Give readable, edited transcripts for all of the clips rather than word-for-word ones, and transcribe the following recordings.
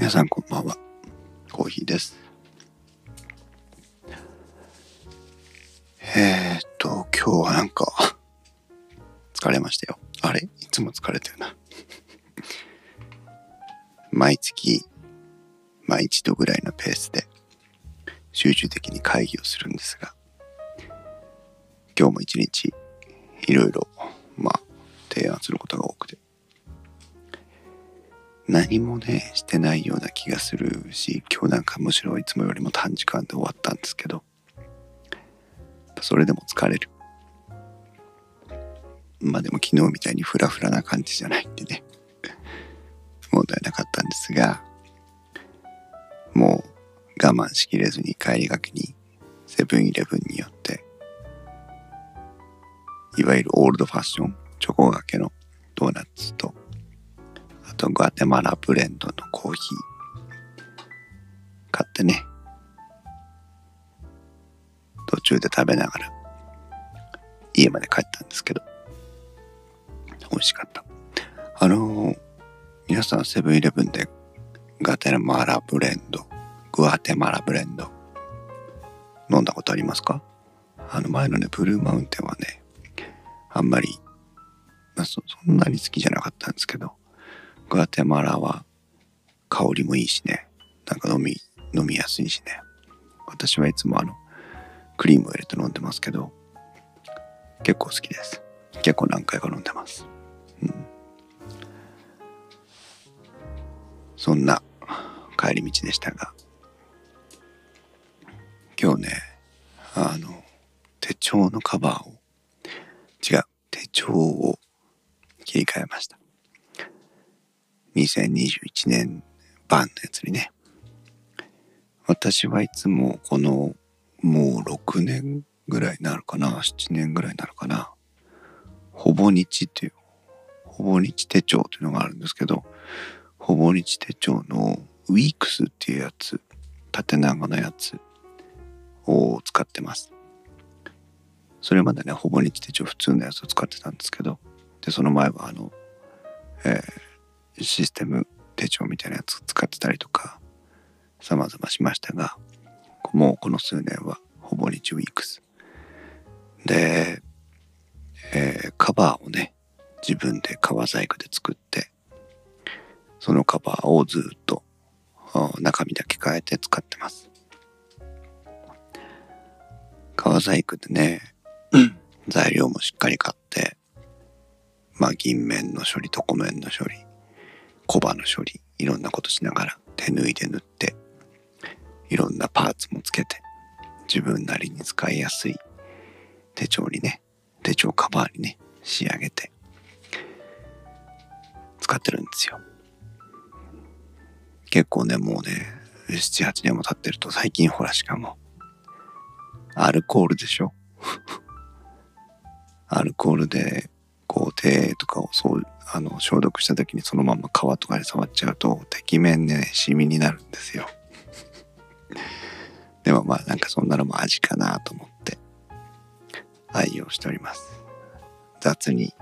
皆さんこんばんは、コーヒーです。今日はなんか疲れましたよ。あれ、いつも疲れてるな。毎月一度ぐらいのペースで集中的に会議をするんですが、今日も一日いろいろ提案することが多くて、何もねしてないような気がするし、今日なんかむしろいつもよりも短時間で終わったんですけど、それでも疲れる。でも昨日みたいにフラフラな感じじゃないんでね、問題なかったんですが、もう我慢しきれずに帰りがけにセブンイレブンによっていわゆるオールドファッションチョコがけのドーナツと、あとグアテマラブレンドのコーヒー買ってね、途中で食べながら家まで帰ったんですけど、美味しかった。皆さんセブンイレブンでグアテマラブレンド飲んだことありますか？前のねブルーマウンテンはねあんまり、そんなに好きじゃなかったんですけど、グアテマラは香りもいいしね、なんか飲みやすいしね。私はいつもクリームを入れて飲んでますけど、結構好きです。結構何回か飲んでます、そんな帰り道でしたが、今日ね手帳のカバーを手帳を切り替えました。2021年版のやつにね。私はいつもこのもう6年ぐらいになるかな、7年ぐらいになるかな、ほぼ日手帳というのがあるんですけど、ほぼ日手帳のウィークスっていうやつ、縦長のやつを使ってます。それまでねほぼ日手帳普通のやつを使ってたんですけど、でその前はシステム手帳みたいなやつを使ってたりとか様々しましたが、もうこの数年はほぼ日ウィークスで、カバーをね自分で革細工で作って、そのカバーをずっと中身だけ変えて使ってます。革細工でね材料もしっかり買って、銀面の処理、床面の処理、コバの処理、いろんなことしながら手縫いで縫って、いろんなパーツもつけて、自分なりに使いやすい手帳カバーにね仕上げて使ってるんですよ。結構ねもうね7、8年も経ってると、最近ほらしかもアルコールでしょアルコールで手とかを消毒した時にそのまま皮とかに触っちゃうと壁面ねシミになるんですよ。でもなんかそんなのも味かなと思って愛用しております。雑に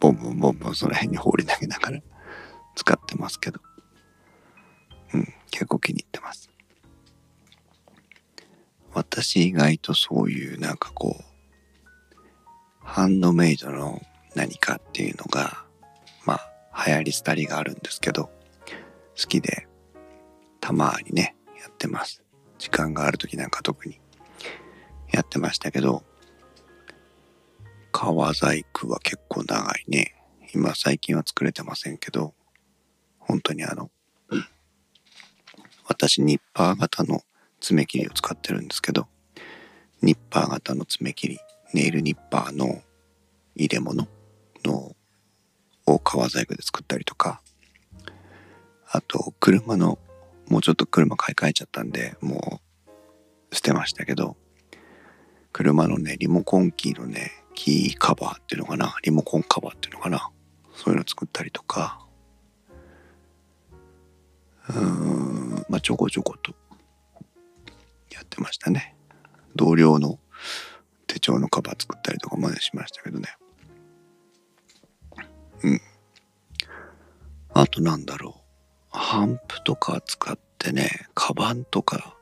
ボンボンボンボンその辺に放り投げながら使ってますけど、結構気に入ってます。私意外とそういうなんかハンドメイドの何かっていうのが流行り廃りがあるんですけど、好きでたまにねやってます。時間がある時なんか特にやってましたけど、革細工は結構長いね。今最近は作れてませんけど、本当に私ニッパー型の爪切りを使ってるんですけど、ニッパー型の爪切り、ネイルニッパーの入れ物を革細工で作ったりとか、あともうちょっと車買い替えちゃったんでもう捨てましたけど、車のねリモコンキーのねキーカバーっていうのかな、リモコンカバーっていうのかな、そういうの作ったりとか、ちょこちょことやってましたね。同僚の手帳のカバー作ったりとかまでしましたけどね。あとなんだろう、ハンプとか使ってね、カバンとか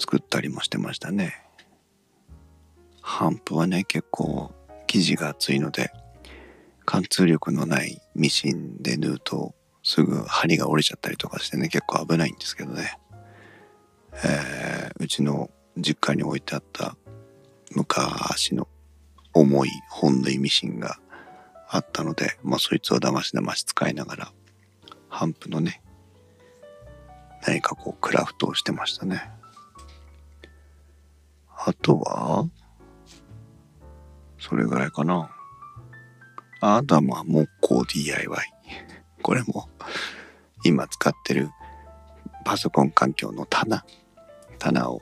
作ったりもしてましたね。ハンプはね、結構生地が厚いので貫通力のないミシンで縫うとすぐ針が折れちゃったりとかしてね、結構危ないんですけどね、うちの実家に置いてあった昔の重い本縫いミシンがあったので、まあ、そいつをだましだまし使いながらハンプのね、何かこうクラフトをしてましたね。あとはそれぐらいかな。あとはまあ木工 DIY これも今使ってるパソコン環境の棚を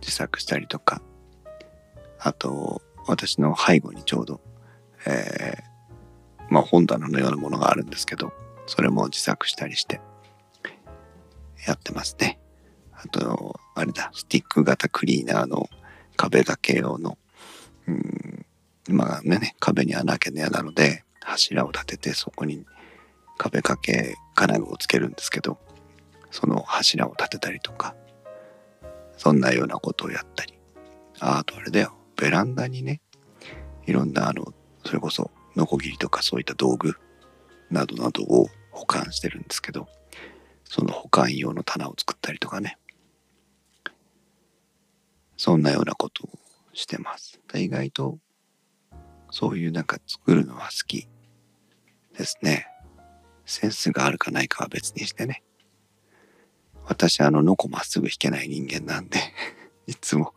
自作したりとか、あと私の背後にちょうど、まあ本棚のようなものがあるんですけど、それも自作したりしてやってますね。あとあれだ、スティック型クリーナーの壁掛け用の、まあね、壁に穴開けの嫌なので柱を立てて、そこに壁掛け金具をつけるんですけど、その柱を立てたりとか、そんなようなことをやったり、あとあれだよ、ベランダにね、いろんなそれこそノコギリとかそういった道具などなどを保管してるんですけど、その保管用の棚を作ったりとかね、そんなようなことをしてます。意外とそういうなんか作るのは好きですね。センスがあるかないかは別にしてね。私ノコまっすぐ引けない人間なんでいつも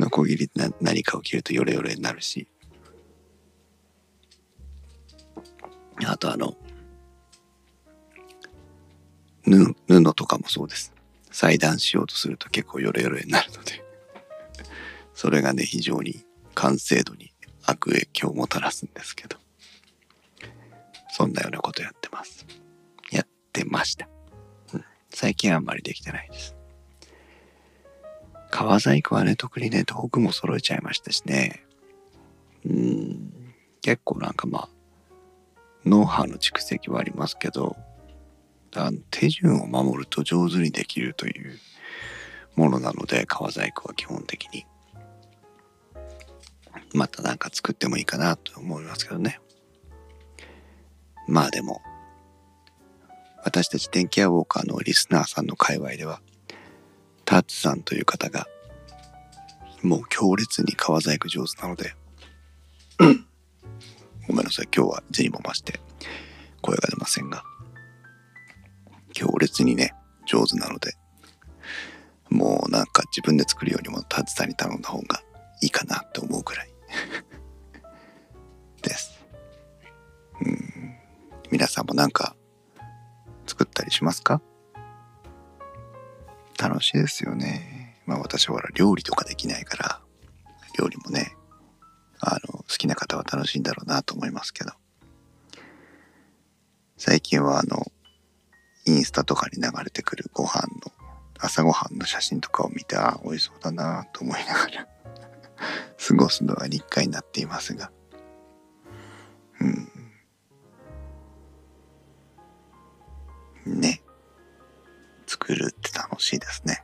ノコギリで何かを切るとヨレヨレになるし、あと布とかもそうです。裁断しようとすると結構ヨレヨレになるので、それがね、非常に完成度に悪影響をもたらすんですけど、そんなようなことやってました、最近あんまりできてないです。革細工はね、特にね、道具も揃えちゃいましたしね、結構なんかまあノウハウの蓄積はありますけど、手順を守ると上手にできるというものなので、革細工は基本的にまた何か作ってもいいかなと思いますけどね。まあでも私たち電気屋ウォーカーのリスナーさんの界隈では、タッツさんという方がもう強烈に革細工上手なのでごめんなさい、今日は字にも増して声が出ませんが、強烈にね上手なので、もうなんか自分で作るよりもタツさんに頼んだ方がいいかなって思うくらいです。皆さんもなんか作ったりしますか？楽しいですよね。まあ私はほら料理とかできないから、料理もね、好きな方は楽しいんだろうなと思いますけど、最近はインスタとかに流れてくる朝ごはんの写真とかを見て、ああ美味しそうだなと思いながら過ごすのは日課になっていますが、ね、作るって楽しいですね。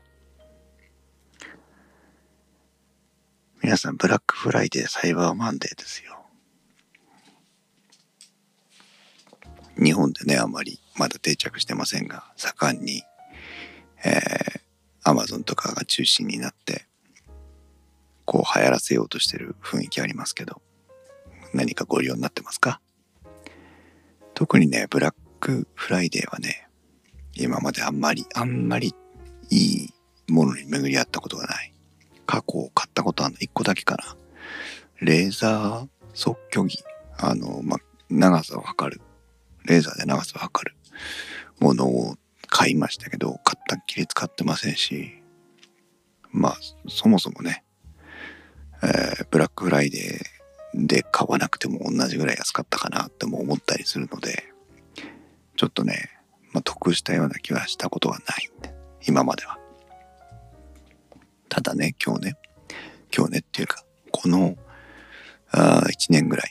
皆さん、ブラックフライデー、サイバーマンデーですよ。日本でね、あまりまだ定着してませんが、盛んにAmazon とかが中心になってこう流行らせようとしてる雰囲気ありますけど、何かご利用になってますか？特にね、ブラックフライデーはね、今まであんまりいいものに巡り合ったことがない。過去買ったことは1個だけかな。レーザー測距儀、長さを測る、レーザーで長さを測るものを買いましたけど、買ったっきり使ってませんし、まあそもそもね、ブラックフライデーで買わなくても同じぐらい安かったかなっても思ったりするので、ちょっとね、まあ、得したような気はしたことはないんで、今までは。ただね、今日ねっていうか、この1年ぐらい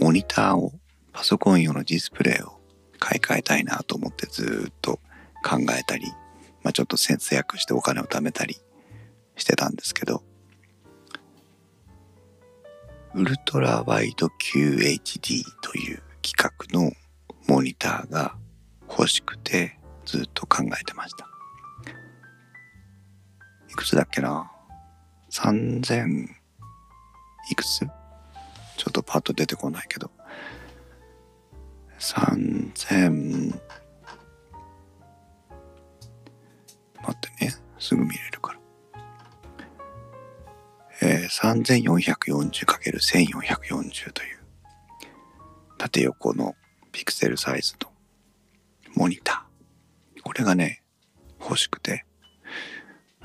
モニターを、パソコン用のディスプレイを買い替えたいなと思ってずっと考えたり、ちょっと節約してお金を貯めたりしてたんですけど、ウルトラワイド QHD という規格のモニターが欲しくてずっと考えてました。いくつだっけな、3000いくつ、ちょっとパッと出てこないけど、3000、待ってね、すぐ見れるから、3440×1440 という縦横のピクセルサイズのモニター、これがね欲しくて、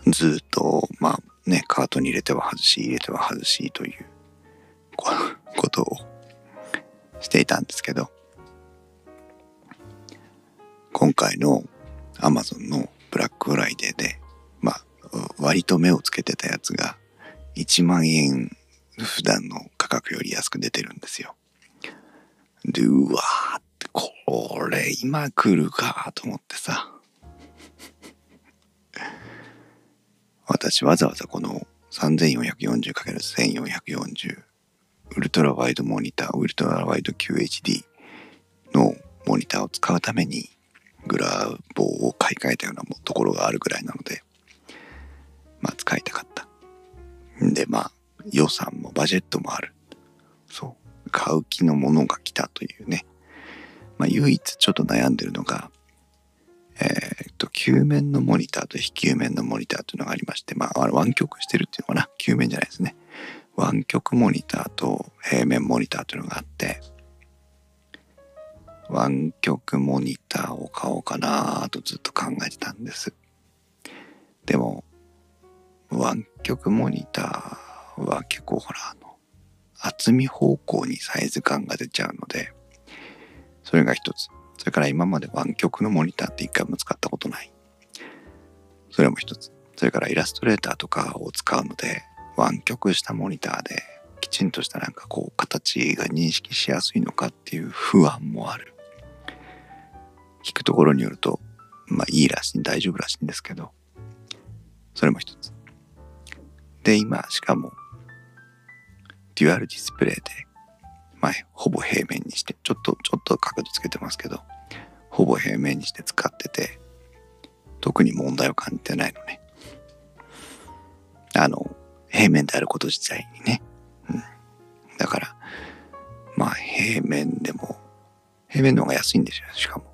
ずっとカートに入れては外し、入れては外しということをしていたんですけど、今回の Amazon のブラックフライデーで、割と目をつけてたやつが1万円普段の価格より安く出てるんですよ。で、うわーって、これ今来るかと思ってさ、私わざわざこの 3440×1440 ウルトラワイドモニター、ウルトラワイド QHD のモニターを使うためにグラボを買い替えたようなところがあるぐらいなので、使いたかった。で、予算もバジェットもある。そう、買う気のものが来たというね。唯一ちょっと悩んでるのが、球面のモニターと非球面のモニターというのがありまして、湾曲してるっていうのかな、球面じゃないですね。湾曲モニターと平面モニターというのがあって、湾曲モニターを買おうかなとずっと考えてたんです。でも、湾曲モニターは結構厚み方向にサイズ感が出ちゃうので、それが一つ。それから今まで湾曲のモニターって一回も使ったことない。それも一つ。それからイラストレーターとかを使うので、湾曲したモニターできちんとした形が認識しやすいのかっていう不安もある。聞くところによると、いいらしい、大丈夫らしいんですけど、それも一つ。で、今、しかも、デュアルディスプレイで、ほぼ平面にして、ちょっと角度つけてますけど、ほぼ平面にして使ってて、特に問題を感じてないのね。平面であること自体にね。だから、平面でも、平面の方が安いんですよ、しかも。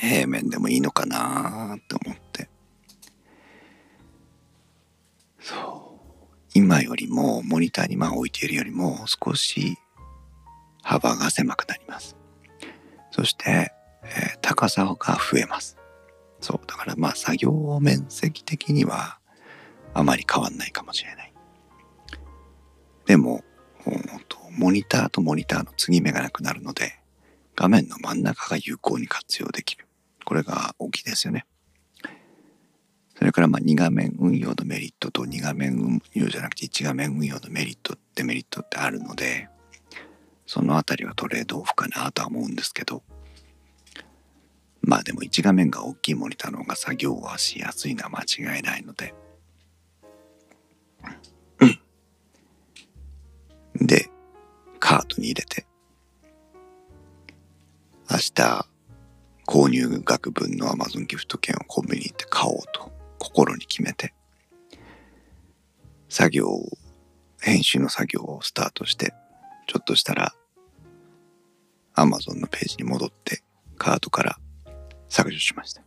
平面でもいいのかなーって思って。今よりもモニターに置いているよりも少し幅が狭くなります。そして、高さが増えます。そう、だから作業面積的にはあまり変わんないかもしれない。でも、モニターとモニターの継ぎ目がなくなるので、画面の真ん中が有効に活用できる。これが大きいですよね。それから2画面運用のメリットと2画面運用じゃなくて1画面運用のメリット、デメリットってあるので、そのあたりはトレードオフかなとは思うんですけど、でも1画面が大きいモニターの方が作業はしやすいのは間違いないので。で、カートに入れて、明日購入額分の Amazon ギフト券をコンビニ行って買おうと。心に決めて、作業を、編集の作業をスタートして、ちょっとしたら、Amazon のページに戻って、カートから削除しました。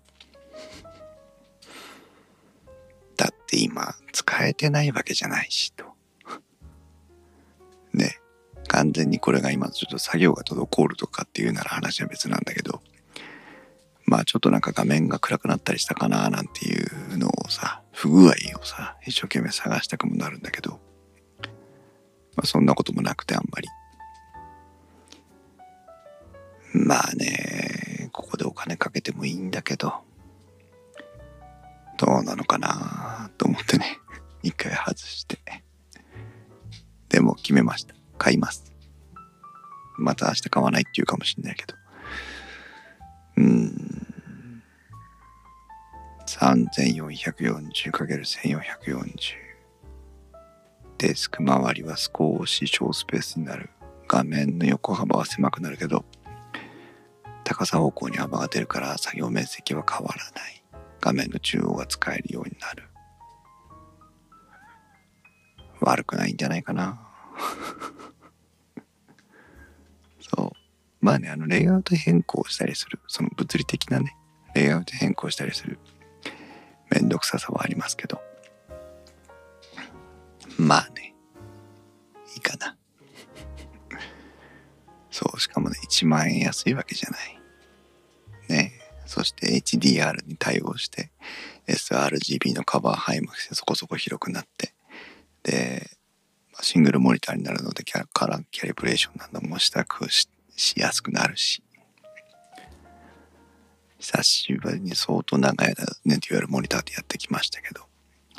だって今、使えてないわけじゃないし、と。ね、完全にこれが今、ちょっと作業が滞るとかっていうなら話は別なんだけど、ちょっと画面が暗くなったりしたかななんていうのをさ、不具合をさ、一生懸命探したくもなるんだけど、そんなこともなくて、あんまり。ここでお金かけてもいいんだけど、どうなのかなと思ってね、一回外して。でも決めました。買います。また明日買わないっていうかもしれないけど。3440×1440 デスク周りは少し小スペースになる。画面の横幅は狭くなるけど高さ方向に幅が出るから作業面積は変わらない。画面の中央が使えるようになる。悪くないんじゃないかなそうまあね、レイアウト変更したりする、その物理的なねレイアウト変更したりするめんどくささはありますけど、まあね、いいかなそう、しかもね1万円安いわけじゃないね。そして HDR に対応して sRGB のカバー範囲もそこそこ広くなって、でシングルモニターになるのでキャリブレーションなどもしやすくなるし、久しぶりに相当長い間ねデュアルモニターでやってきましたけど、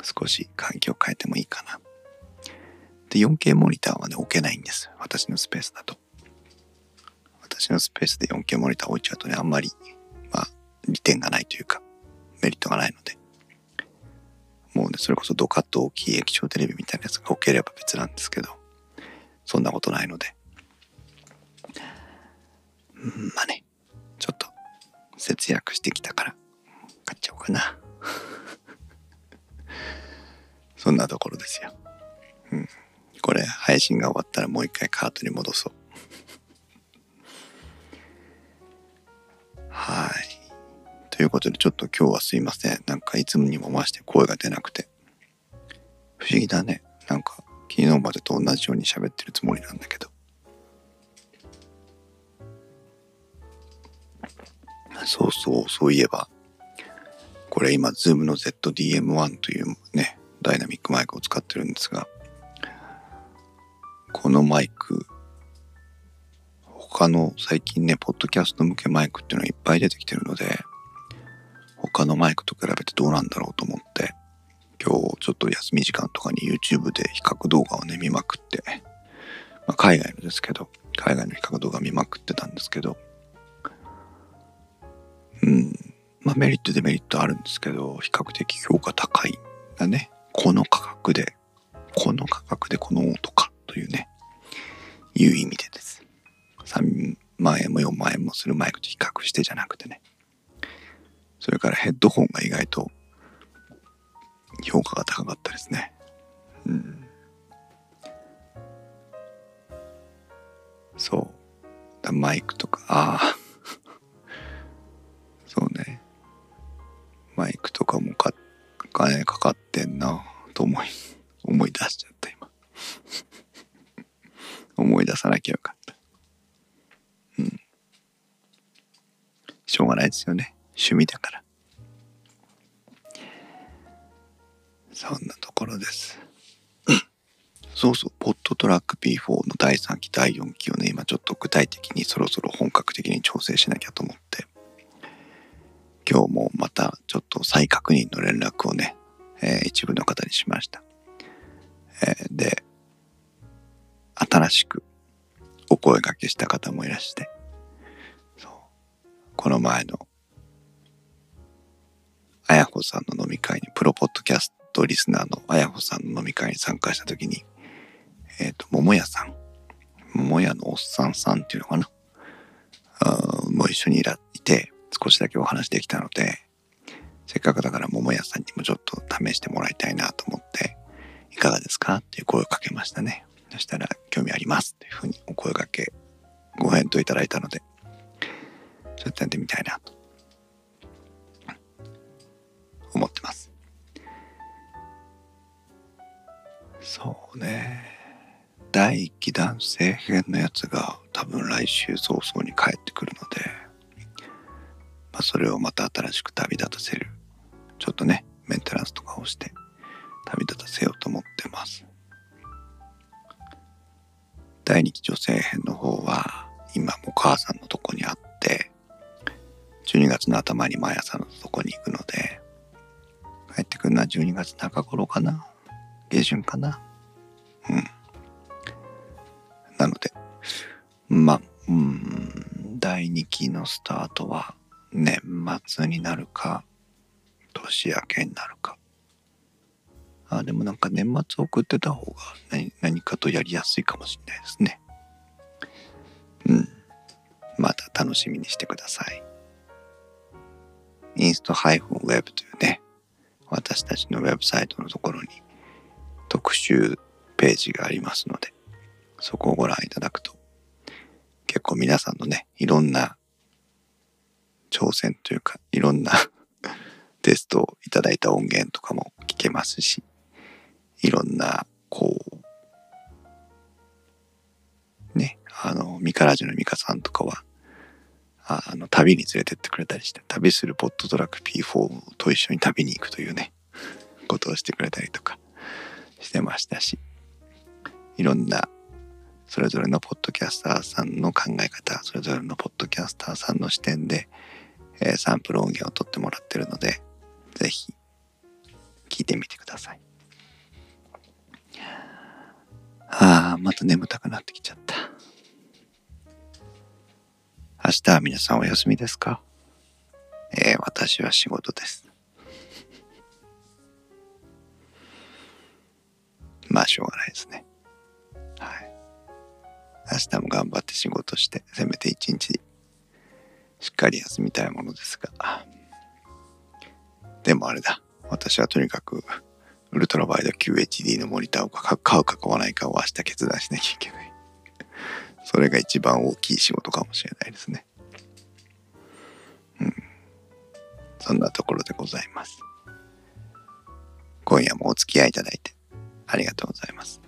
少し環境変えてもいいかな。で 4K モニターはね置けないんです、私のスペースだと。私のスペースで 4K モニター置いちゃうとね、あんまり利点がないというかメリットがないので、もうねそれこそドカッと大きい液晶テレビみたいなやつが置ければ別なんですけど、そんなことないので、まあねちょっと節約してきたから買っちゃおうかなそんなところですよ、これ配信が終わったらもう一回カートに戻そうはい、ということでちょっと今日はすいません、なんかいつもにも増して声が出なくて、不思議だね。なんか昨日までと同じように喋ってるつもりなんだけど、そうそう、そういえばこれ今 Zoom の ZDM1 というねダイナミックマイクを使ってるんですが、このマイク他の最近ねポッドキャスト向けマイクっていうのがいっぱい出てきてるので、他のマイクと比べてどうなんだろうと思って、今日ちょっと休み時間とかに YouTube で比較動画をね見まくって、海外のですけど、海外の比較動画見まくってたんですけど、メリットデメリットあるんですけど、比較的評価高いだね。この価格でこの音かというね、いう意味でです。3万円も4万円もするマイクと比較してじゃなくてね、それからヘッドホンが意外と評価が高かったですね。そうだ、マイクとかそうね、マイクとかもお金かかってんなと思い出しちゃった今思い出さなきゃよかった。しょうがないですよね、趣味だから。そんなところですそうそう、ポッドトラック P4 の第3期第4期をね今ちょっと具体的にそろそろ本格的に調整しなきゃと思って、今日もまたちょっと再確認の連絡をね、一部の方にしました、で新しくお声掛けした方もいらして、そうこの前のあやほさんの飲み会に、プロポッドキャストリスナーのあやほさんの飲み会に参加した時に、桃屋さん、桃屋のおっさんさんっていうのかな、もう一緒にいて少しだけお話できたので、せっかくだから桃屋さんにもちょっと試してもらいたいなと思って、いかがですかっていう声をかけましたね。そしたら興味ありますっていうふうにお声掛けご返答いただいたので、ちょっとやってみたいなと思ってます。そうね、第1期男性編のやつが多分来週早々に帰ってくるので、それをまた新しく旅立たせる、ちょっとねメンテナンスとかをして旅立たせようと思ってます。第2期女性編の方は今も母さんのとこにあって、12月の頭に毎朝のとこに行くので、帰ってくるのは12月中頃かな、下旬かな、なので第2期のスタートは年末になるか年明けになるか。あ、でもなんか年末送ってた方が 何かとやりやすいかもしれないですね。うん。また楽しみにしてください。インスト -web というね、私たちのウェブサイトのところに特集ページがありますので、そこをご覧いただくと、結構皆さんのね、いろんな挑戦というか、いろんなテストをいただいた音源とかも聞けますし、いろんな、こう、ね、ミカラジのミカさんとかは、旅に連れてってくれたりして、旅するポッドトラック P4 と一緒に旅に行くというね、ことをしてくれたりとかしてましたし、いろんな、それぞれのポッドキャスターさんの考え方、それぞれのポッドキャスターさんの視点で、サンプル音源を取ってもらってるので、ぜひ聞いてみてください。ああ、また眠たくなってきちゃった。明日は皆さんお休みですか？私は仕事です。まあしょうがないですね。はい。明日も頑張って仕事して、せめて一日しっかり休みたいものですが。でもあれだ。私はとにかくウルトラワイド QHD のモニターを買うか買わないかを明日決断しなきゃいけない。それが一番大きい仕事かもしれないですね。うん。そんなところでございます。今夜もお付き合いいただいてありがとうございます。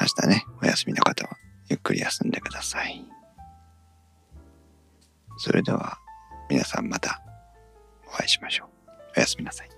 明日ね、お休みの方はゆっくり休んでください。それでは皆さんまたお会いしましょう。おやすみなさい。